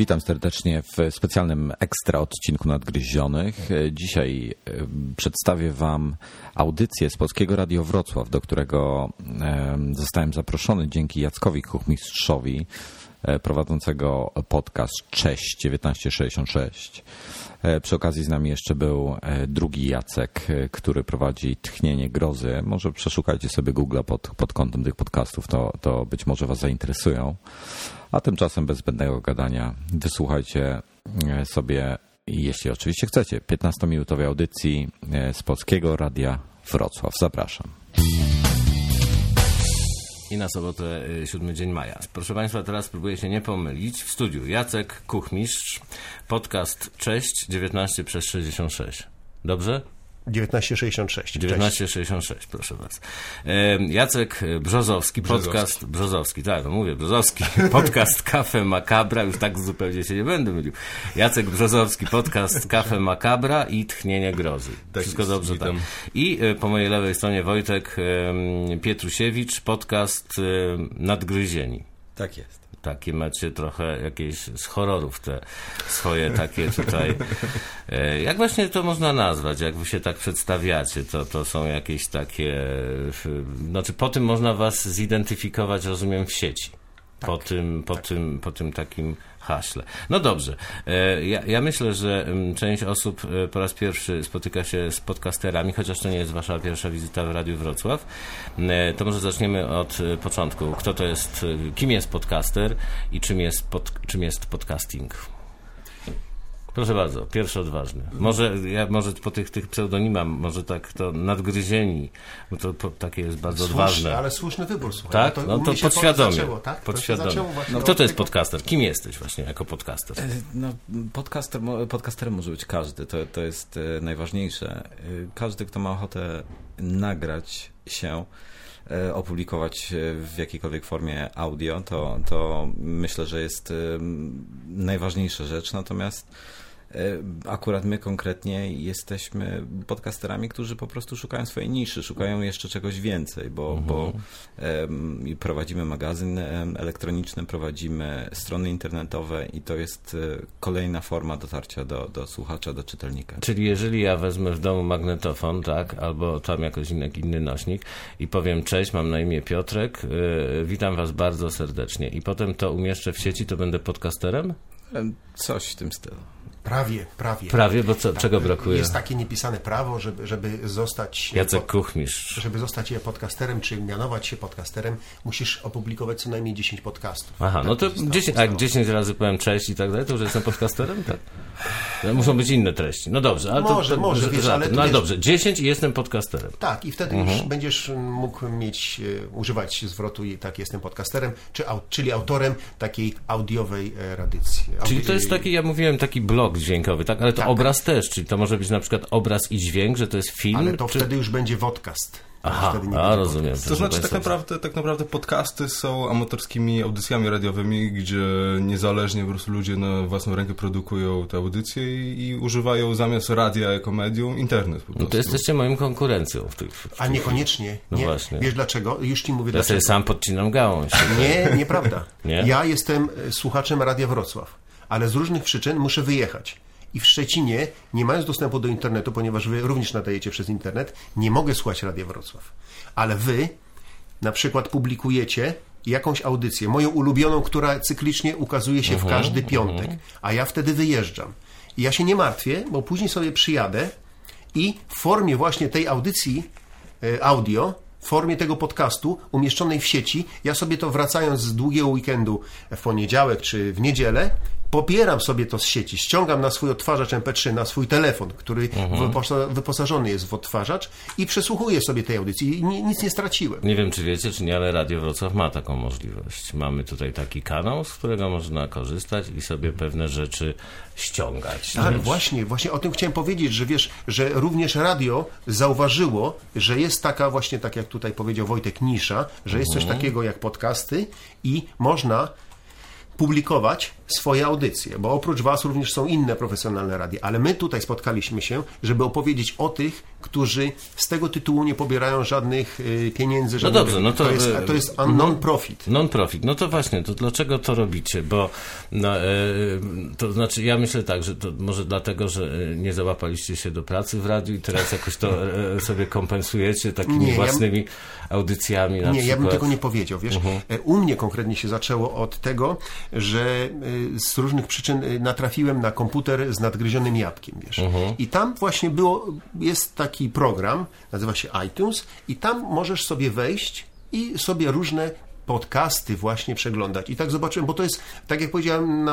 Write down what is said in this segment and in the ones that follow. Witam serdecznie w specjalnym ekstra odcinku Nadgryzionych. Dzisiaj przedstawię Wam audycję z Polskiego Radia Wrocław, do którego zostałem zaproszony dzięki Jackowi Kuchmistrzowi, prowadzącego podcast Cześć, 1966. Przy okazji z nami jeszcze był drugi Jacek, który prowadzi Tchnienie Grozy. Może przeszukajcie sobie Google'a pod kątem tych podcastów, to być może Was zainteresują. A tymczasem bez zbędnego gadania wysłuchajcie sobie, jeśli oczywiście chcecie, 15-minutowej audycji z Polskiego Radia Wrocław. Zapraszam. I na sobotę 7 dzień maja. Proszę Państwa, teraz próbuję się nie pomylić. W studiu Jacek Kuchmistrz, podcast Cześć 1966. Dobrze? 1966, proszę Was. Jacek Brzozowski, podcast... Brzozowski, tak, mówię Brzozowski. Podcast Cafe Macabra, już tak zupełnie się nie będę mylił. Jacek Brzozowski, podcast Cafe Macabra i Tchnienie Grozy. Wszystko dobrze, tak. I po mojej lewej stronie Wojtek Pietrusiewicz, podcast Nadgryzieni. Tak jest. Takie macie trochę jakieś z horrorów te swoje takie tutaj. Jak właśnie to można nazwać? Jak wy się tak przedstawiacie, to są jakieś takie... Znaczy po tym można was zidentyfikować, rozumiem, w sieci. Po tym takim haśle. No dobrze. Ja myślę, że część osób po raz pierwszy spotyka się z podcasterami, chociaż to nie jest wasza pierwsza wizyta w Radiu Wrocław. To może zaczniemy od początku. Kto to jest, kim jest podcaster i czym jest podcasting? Proszę bardzo, pierwszy odważny. Może po tych pseudonimach, może tak to Nadgryzieni, bo to takie jest bardzo odważne. Ale słuszny wybór, słuchaj. Tak? No to podświadomie. Podświadomie. Kto to jest podcaster? Kim jesteś właśnie jako podcaster? No, podcasterem może być każdy, to jest najważniejsze. Każdy, kto ma ochotę nagrać się, opublikować w jakiejkolwiek formie audio, to myślę, że jest najważniejsza rzecz. Natomiast akurat my konkretnie jesteśmy podcasterami, którzy po prostu szukają swojej niszy, szukają jeszcze czegoś więcej, bo prowadzimy magazyn elektroniczny, prowadzimy strony internetowe i to jest kolejna forma dotarcia do słuchacza, do czytelnika. Czyli jeżeli ja wezmę w domu magnetofon, tak, albo tam jakoś inny nośnik i powiem cześć, mam na imię Piotrek, witam was bardzo serdecznie i potem to umieszczę w sieci, to będę podcasterem? Coś w tym stylu. Prawie. Prawie, bo co, tak, czego brakuje? Jest takie niepisane prawo, żeby zostać... Jacek Kuchmistrz. Żeby zostać podcasterem, czy mianować się podcasterem, musisz opublikować co najmniej 10 podcastów. Aha, tak, no to 10 razy powiem cześć i tak dalej, to już jestem podcasterem? Tak. Muszą być inne treści. No dobrze, ale ale dobrze, 10 i jestem podcasterem. Tak, i wtedy już będziesz mógł używać zwrotu i tak, jestem podcasterem, czyli autorem takiej audiowej radycji. Czyli to jest taki, ja mówiłem, taki blog dźwiękowy, tak? Ale to tak. Obraz też, czyli to może być na przykład obraz i dźwięk, że to jest film? Ale to wtedy już będzie podcast. Aha, rozumiem. To znaczy tak naprawdę podcasty są amatorskimi audycjami radiowymi, gdzie niezależnie po prostu ludzie na własną rękę produkują te audycje i używają zamiast radia jako medium internet po prostu. No to jesteście moją konkurencją w tych... A niekoniecznie. No nie. Właśnie. Wiesz dlaczego? Już ci mówię dlaczego. Ja sobie sam podcinam gałąź. Nie, nieprawda. Nie? Ja jestem słuchaczem Radia Wrocław, ale z różnych przyczyn muszę wyjechać. I w Szczecinie, nie mając dostępu do internetu, ponieważ wy również nadajecie przez internet, nie mogę słuchać Radia Wrocław. Ale wy na przykład publikujecie jakąś audycję, moją ulubioną, która cyklicznie ukazuje się w każdy piątek, a ja wtedy wyjeżdżam. I ja się nie martwię, bo później sobie przyjadę i w formie właśnie tej audycji audio, w formie tego podcastu umieszczonej w sieci, ja sobie to wracając z długiego weekendu w poniedziałek czy w niedzielę, popieram sobie to z sieci, ściągam na swój odtwarzacz MP3, na swój telefon, który wyposażony jest w odtwarzacz i przesłuchuję sobie tej audycji i nic nie straciłem. Nie wiem, czy wiecie, czy nie, ale Radio Wrocław ma taką możliwość. Mamy tutaj taki kanał, z którego można korzystać i sobie pewne rzeczy ściągać. Tak, właśnie o tym chciałem powiedzieć, że wiesz, że również radio zauważyło, że jest taka właśnie, tak jak tutaj powiedział Wojtek, nisza, że jest coś takiego jak podcasty i można publikować swoje audycje, bo oprócz was również są inne profesjonalne radia, ale my tutaj spotkaliśmy się, żeby opowiedzieć o tych, którzy z tego tytułu nie pobierają żadnych pieniędzy. No dobrze, no to jest non-profit. Non-profit. No to właśnie, to dlaczego to robicie? Bo to znaczy ja myślę tak, że to może dlatego, że nie załapaliście się do pracy w radiu i teraz jakoś to sobie kompensujecie takimi własnymi audycjami na przykład. Nie, ja bym tego nie powiedział, wiesz. U mnie konkretnie się zaczęło od tego, że z różnych przyczyn natrafiłem na komputer z nadgryzionym jabłkiem, wiesz. I tam właśnie jest taki program, nazywa się iTunes i tam możesz sobie wejść i sobie różne podcasty właśnie przeglądać. I tak zobaczyłem, bo to jest, tak jak powiedziałem,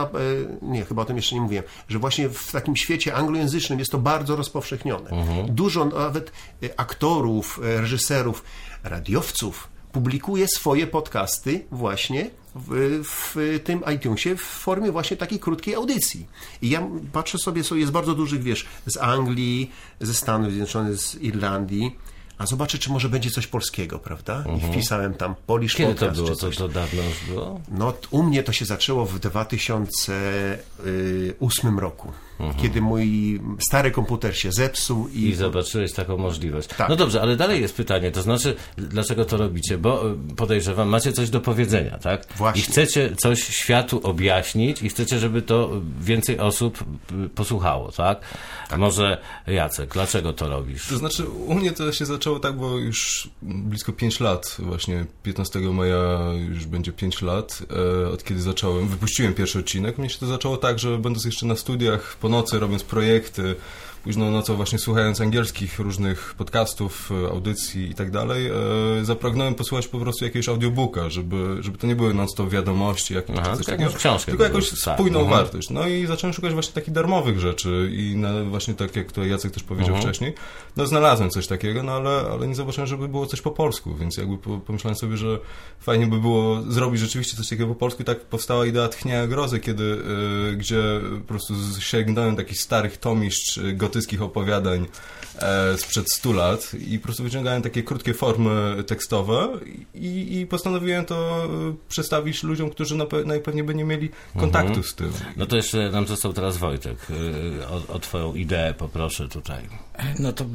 chyba o tym jeszcze nie mówiłem, że właśnie w takim świecie anglojęzycznym jest to bardzo rozpowszechnione. Dużo nawet aktorów, reżyserów, radiowców publikuje swoje podcasty właśnie w tym iTunesie w formie właśnie takiej krótkiej audycji. I ja patrzę sobie, co jest bardzo dużych, wiesz, z Anglii, ze Stanów Zjednoczonych, z Irlandii, a zobaczę, czy może będzie coś polskiego, prawda? I wpisałem tam Polish Kiedy Podcast. Kiedy to było? Czy coś. To dawno już było? No, u mnie to się zaczęło w 2008 roku. Kiedy mój stary komputer się zepsuł. I zobaczyłeś taką możliwość. Tak. No dobrze, ale dalej jest pytanie, to znaczy, dlaczego to robicie? Bo podejrzewam, macie coś do powiedzenia, tak? Właśnie. I chcecie coś światu objaśnić i chcecie, żeby to więcej osób posłuchało, tak? Tak. Może Jacek, dlaczego to robisz? To znaczy, u mnie to się zaczęło tak, bo już blisko 5 lat, właśnie 15 maja już będzie 5 lat, od kiedy zacząłem, wypuściłem pierwszy odcinek. Mnie się to zaczęło tak, że będąc jeszcze na studiach po nocy, robiąc projekty, późną nocą właśnie słuchając angielskich różnych podcastów, audycji i tak dalej, zapragnąłem posłuchać po prostu jakiegoś audiobooka, żeby to nie były non-stop wiadomości, tylko jakąś spójną wartość. No i zacząłem szukać właśnie takich darmowych rzeczy i właśnie tak, jak to Jacek też powiedział wcześniej, no znalazłem coś takiego, no ale nie zobaczyłem, żeby było coś po polsku, więc jakby pomyślałem sobie, że fajnie by było zrobić rzeczywiście coś takiego po polsku i tak powstała idea Tchnienia Grozy, gdzie po prostu sięgnąłem takich starych tomiszcz gotyckich opowiadań sprzed 100 lat i po prostu wyciągałem takie krótkie formy tekstowe i postanowiłem to przestawić ludziom, którzy najpewniej by nie mieli kontaktu z tym. No to jeszcze nam został teraz Wojtek. O twoją ideę poproszę tutaj. No to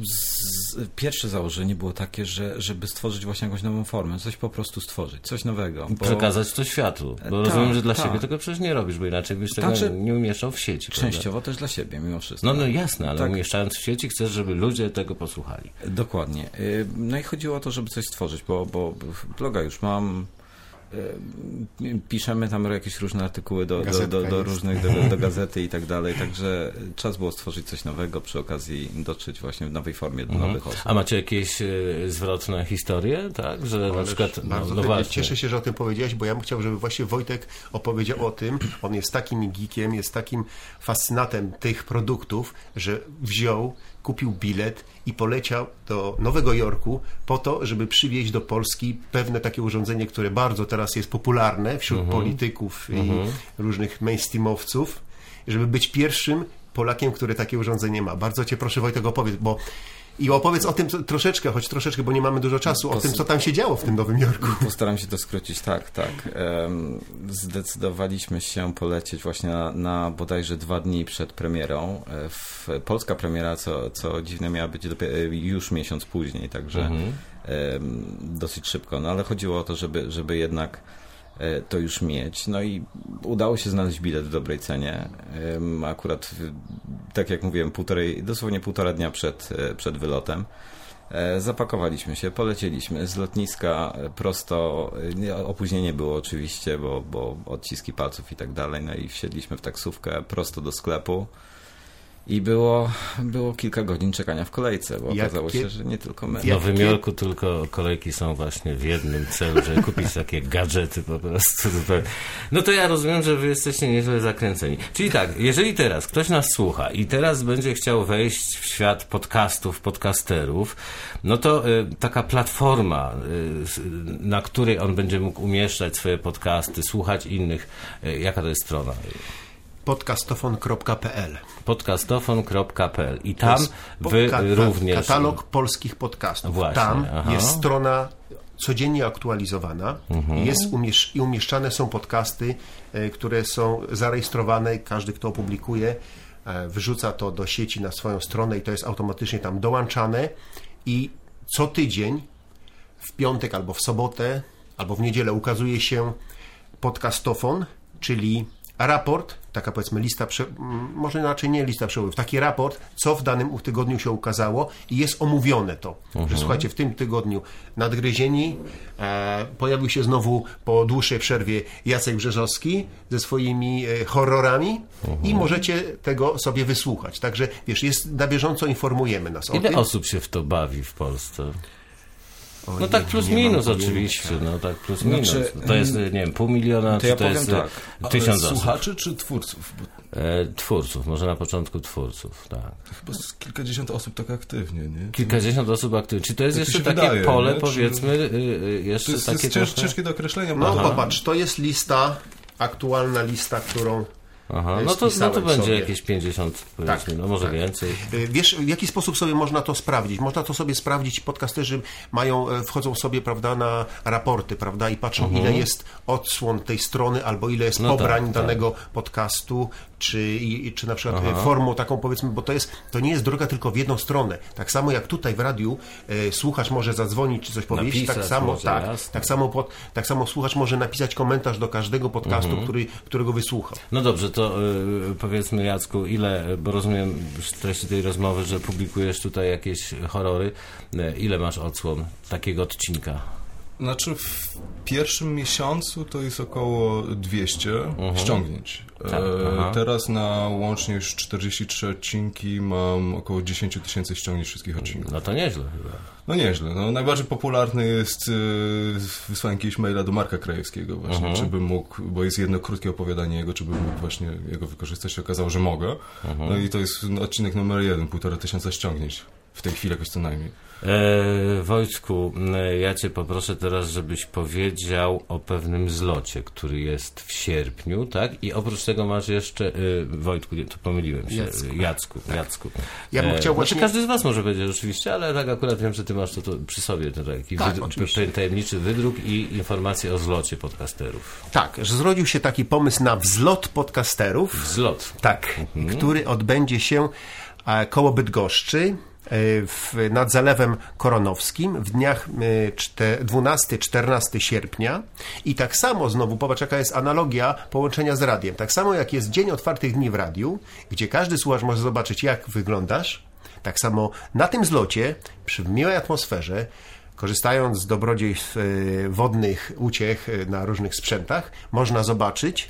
pierwsze założenie było takie, żeby stworzyć właśnie jakąś nową formę, coś po prostu stworzyć, coś nowego. Przekazać to światu, bo rozumiem, że dla siebie tego przecież nie robisz, bo inaczej byś tego nie umieszczał w sieci. Częściowo też dla siebie mimo wszystko. No jasne, ale umieszczając w sieci chcesz, żeby ludzie tego posłuchali. Dokładnie. No i chodziło o to, żeby coś stworzyć, bo bloga już mam, piszemy tam jakieś różne artykuły do różnych, do gazety i tak dalej, także czas było stworzyć coś nowego, przy okazji dotrzeć właśnie w nowej formie do nowych osób. A macie jakieś zwrotne historie, tak? Że na przykład, cieszę się, że o tym powiedziałeś, bo ja bym chciał, żeby właśnie Wojtek opowiedział o tym, on jest takim geekiem, jest takim fascynatem tych produktów, że kupił bilet i poleciał do Nowego Jorku po to, żeby przywieźć do Polski pewne takie urządzenie, które bardzo teraz jest popularne wśród polityków i różnych mainstreamowców, żeby być pierwszym Polakiem, który takie urządzenie ma. Bardzo cię proszę, Wojtek, opowiedz, opowiedz o tym troszeczkę, bo nie mamy dużo czasu, o tym, co tam się działo w tym Nowym Jorku. Postaram się to skrócić, tak. Zdecydowaliśmy się polecieć właśnie na bodajże 2 dni przed premierą. Polska premiera, co dziwne, miała być już miesiąc później, także dosyć szybko. No ale chodziło o to, żeby jednak to już mieć. No i udało się znaleźć bilet w dobrej cenie. Akurat, tak jak mówiłem, dosłownie 1,5 dnia przed wylotem. Zapakowaliśmy się, polecieliśmy z lotniska prosto. Opóźnienie było oczywiście, bo odciski palców i tak dalej. No i wsiedliśmy w taksówkę prosto do sklepu. I było kilka godzin czekania w kolejce, bo okazało się, że nie tylko my. W Nowym Jorku tylko kolejki są właśnie w jednym celu, żeby kupić takie gadżety po prostu. No to ja rozumiem, że wy jesteście nieźle zakręceni. Czyli tak, jeżeli teraz ktoś nas słucha i teraz będzie chciał wejść w świat podcastów, podcasterów, no to taka platforma, na której on będzie mógł umieszczać swoje podcasty, słuchać innych, jaka to jest strona? podcastofon.pl i tam również katalog polskich podcastów. Właśnie, tam jest strona codziennie aktualizowana, umieszczane są podcasty, które są zarejestrowane, każdy, kto opublikuje wrzuca to do sieci na swoją stronę i to jest automatycznie tam dołączane i co tydzień w piątek albo w sobotę albo w niedzielę ukazuje się podcastofon, czyli raport, taka powiedzmy lista, może inaczej nie lista przełowów, taki raport, co w danym tygodniu się ukazało i jest omówione to, że słuchajcie, w tym tygodniu Nadgryzieni, pojawił się znowu po dłuższej przerwie Jacek Brzozowski ze swoimi horrorami i możecie tego sobie wysłuchać. Także wiesz, jest na bieżąco, informujemy nas o tym. Ile osób się w to bawi w Polsce? Oj, no tak plus minus oczywiście, no tak plus minus. Znaczy, to jest, nie wiem, 500 000, to, czy ja to jest tak, 1000 osób. Słuchaczy czy twórców? Twórców, może na początku twórców, tak. To chyba z kilkadziesiąt osób tak aktywnie, nie? Kilkadziesiąt osób aktywnie. Czy to jest jeszcze takie wydaje, pole, nie? Powiedzmy, jeszcze to jest, takie... To jest ciężkie do określenia. No popatrz, to jest lista, aktualna lista, którą... Aha, no to będzie sobie jakieś 50, tak, no może tak. Więcej. Wiesz, w jaki sposób sobie można to sprawdzić? Można to sobie sprawdzić, podcasterzy wchodzą sobie, prawda, na raporty, prawda, i patrzą, ile jest odsłon tej strony, albo ile jest pobrań danego podcastu, czy na przykład formą taką, powiedzmy, bo to nie jest droga tylko w jedną stronę. Tak samo jak tutaj w radiu słuchacz może zadzwonić, czy coś powiedzieć, napisać, tak samo słuchacz może napisać komentarz do każdego podcastu, którego wysłuchał. No dobrze, to powiedzmy, Jacku, ile, bo rozumiem z treści tej rozmowy, że publikujesz tutaj jakieś horrory, ile masz odsłon takiego odcinka? Znaczy w pierwszym miesiącu to jest około 200 ściągnięć. Tak, teraz na łącznie już 43 odcinki mam około 10 000 ściągnięć wszystkich odcinków. No to nieźle chyba. No nieźle. No, najbardziej popularny jest wysłanie jakiegoś maila do Marka Krajewskiego właśnie, czy bym mógł, bo jest jedno krótkie opowiadanie jego, czy bym mógł właśnie jego wykorzystać. Okazało, że mogę. No i to jest odcinek numer 1, 1500 ściągnięć. W tej chwili jakoś co najmniej. Wojtku, ja Cię poproszę teraz, żebyś powiedział o pewnym zlocie, który jest w sierpniu, tak? I oprócz tego masz jeszcze... Wojtku, to pomyliłem się. Jacku. Tak. Jacku. Ja bym chciał właśnie... Każdy z Was może powiedzieć oczywiście, ale tak akurat wiem, że Ty masz to przy sobie. Taki tajemniczy wydruk i informacje o zlocie podcasterów. Tak, że zrodził się taki pomysł na wzlot podcasterów. Wzlot. Tak, który odbędzie się koło Bydgoszczy, nad Zalewem Koronowskim w dniach 12-14 sierpnia i tak samo znowu, popatrz jaka jest analogia połączenia z radiem, tak samo jak jest Dzień Otwartych Dni w radiu, gdzie każdy słuchacz może zobaczyć jak wyglądasz, tak samo na tym zlocie, przy miłej atmosferze, korzystając z dobrodziejstw wodnych uciech na różnych sprzętach, można zobaczyć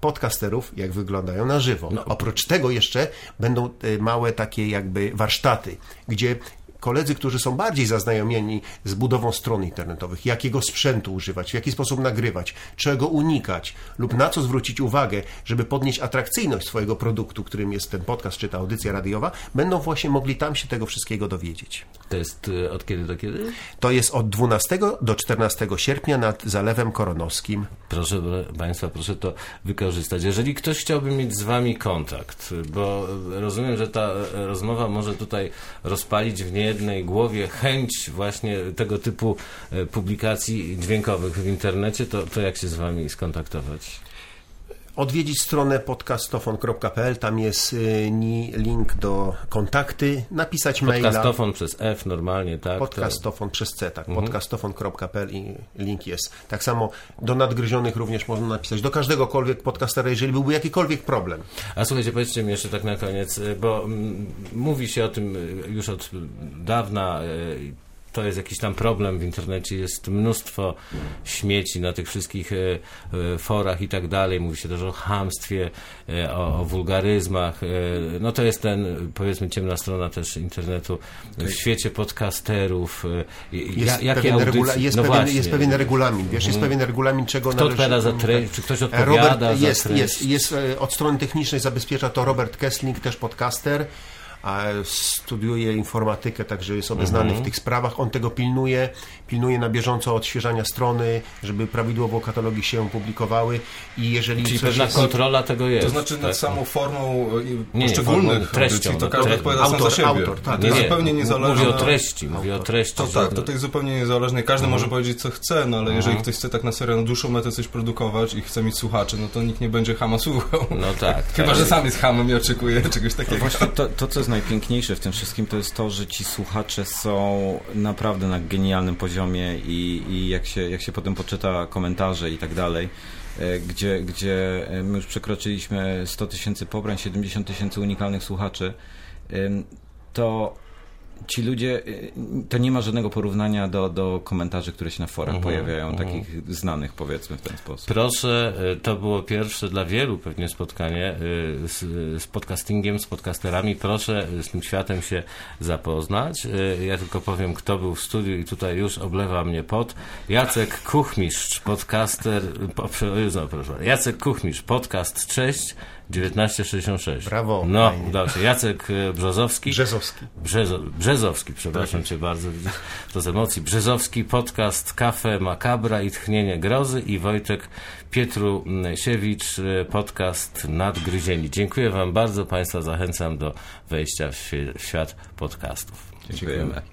podcasterów, jak wyglądają na żywo. No. Oprócz tego jeszcze będą małe takie jakby warsztaty, gdzie koledzy, którzy są bardziej zaznajomieni z budową stron internetowych, jakiego sprzętu używać, w jaki sposób nagrywać, czego unikać lub na co zwrócić uwagę, żeby podnieść atrakcyjność swojego produktu, którym jest ten podcast czy ta audycja radiowa, będą właśnie mogli tam się tego wszystkiego dowiedzieć. To jest od kiedy do kiedy? To jest od 12 do 14 sierpnia nad Zalewem Koronowskim. Proszę Państwa, proszę to wykorzystać. Jeżeli ktoś chciałby mieć z Wami kontakt, bo rozumiem, że ta rozmowa może tutaj rozpalić w niej jednej głowie chęć właśnie tego typu publikacji dźwiękowych w internecie, to jak się z Wami skontaktować? Odwiedzić stronę podcastofon.pl, tam jest link do kontakty, napisać maila. Podcastofon przez F normalnie, tak? Podcastofon przez C, tak. Podcastofon.pl i link jest. Tak samo do Nadgryzionych również można napisać, do każdegokolwiek podcastera, jeżeli byłby jakikolwiek problem. A słuchajcie, powiedzcie mi jeszcze tak na koniec, bo mówi się o tym już od dawna, to jest jakiś tam problem w internecie, jest mnóstwo śmieci na tych wszystkich forach i tak dalej, mówi się też o chamstwie, o wulgaryzmach, no to jest ten, powiedzmy, ciemna strona też internetu w świecie podcasterów. Jest pewien regulamin, wiesz, jest pewien regulamin, czego kto należy... Odpowiada za treść, czy ktoś odpowiada za treść? Jest od strony technicznej zabezpiecza to Robert Kessling, też podcaster. studiuje informatykę, także jest obeznany w tych sprawach. On tego pilnuje na bieżąco odświeżania strony, żeby prawidłowo katalogi się publikowały i jeżeli... Czyli pewna kontrola tego jest. To znaczy nad samą formą poszczególnych treści, to każdy odpowiada sam za siebie. Autor, tak. To jest zupełnie niezależne. Mówi o treści. To jest zupełnie niezależne. Każdy może powiedzieć, co chce, no ale jeżeli ktoś chce tak na serio na dłuższą metę coś produkować i chce mieć słuchaczy, no to nikt nie będzie chama słuchał. No tak. Chyba, że sam jest hamem i oczekuje czegoś takiego. Właśnie to, co jest najpiękniejsze w tym wszystkim, to jest to, że ci słuchacze są naprawdę na genialnym poziomie i jak się potem poczyta komentarze i tak dalej, gdzie my już przekroczyliśmy 100 000 pobrań, 70 000 unikalnych słuchaczy, to ci ludzie, to nie ma żadnego porównania do komentarzy, które się na forach pojawiają, takich znanych, powiedzmy, w ten sposób. Proszę, to było pierwsze dla wielu pewnie spotkanie z podcastingiem, z podcasterami. Proszę z tym światem się zapoznać. Ja tylko powiem, kto był w studiu i tutaj już oblewa mnie pot. Jacek Kuchmistrz, podcaster... Jacek Kuchmistrz, podcast Cześć, 1966. Brawo. No, udało się. Jacek Brzozowski. Brzozowski, przepraszam cię bardzo. To z emocji. Brzozowski, podcast Cafe Macabra i Tchnienie Grozy i Wojtek Pietrusiewicz, podcast Nadgryzieni. Dziękuję wam bardzo. Państwa zachęcam do wejścia w świat podcastów. Dziękujemy.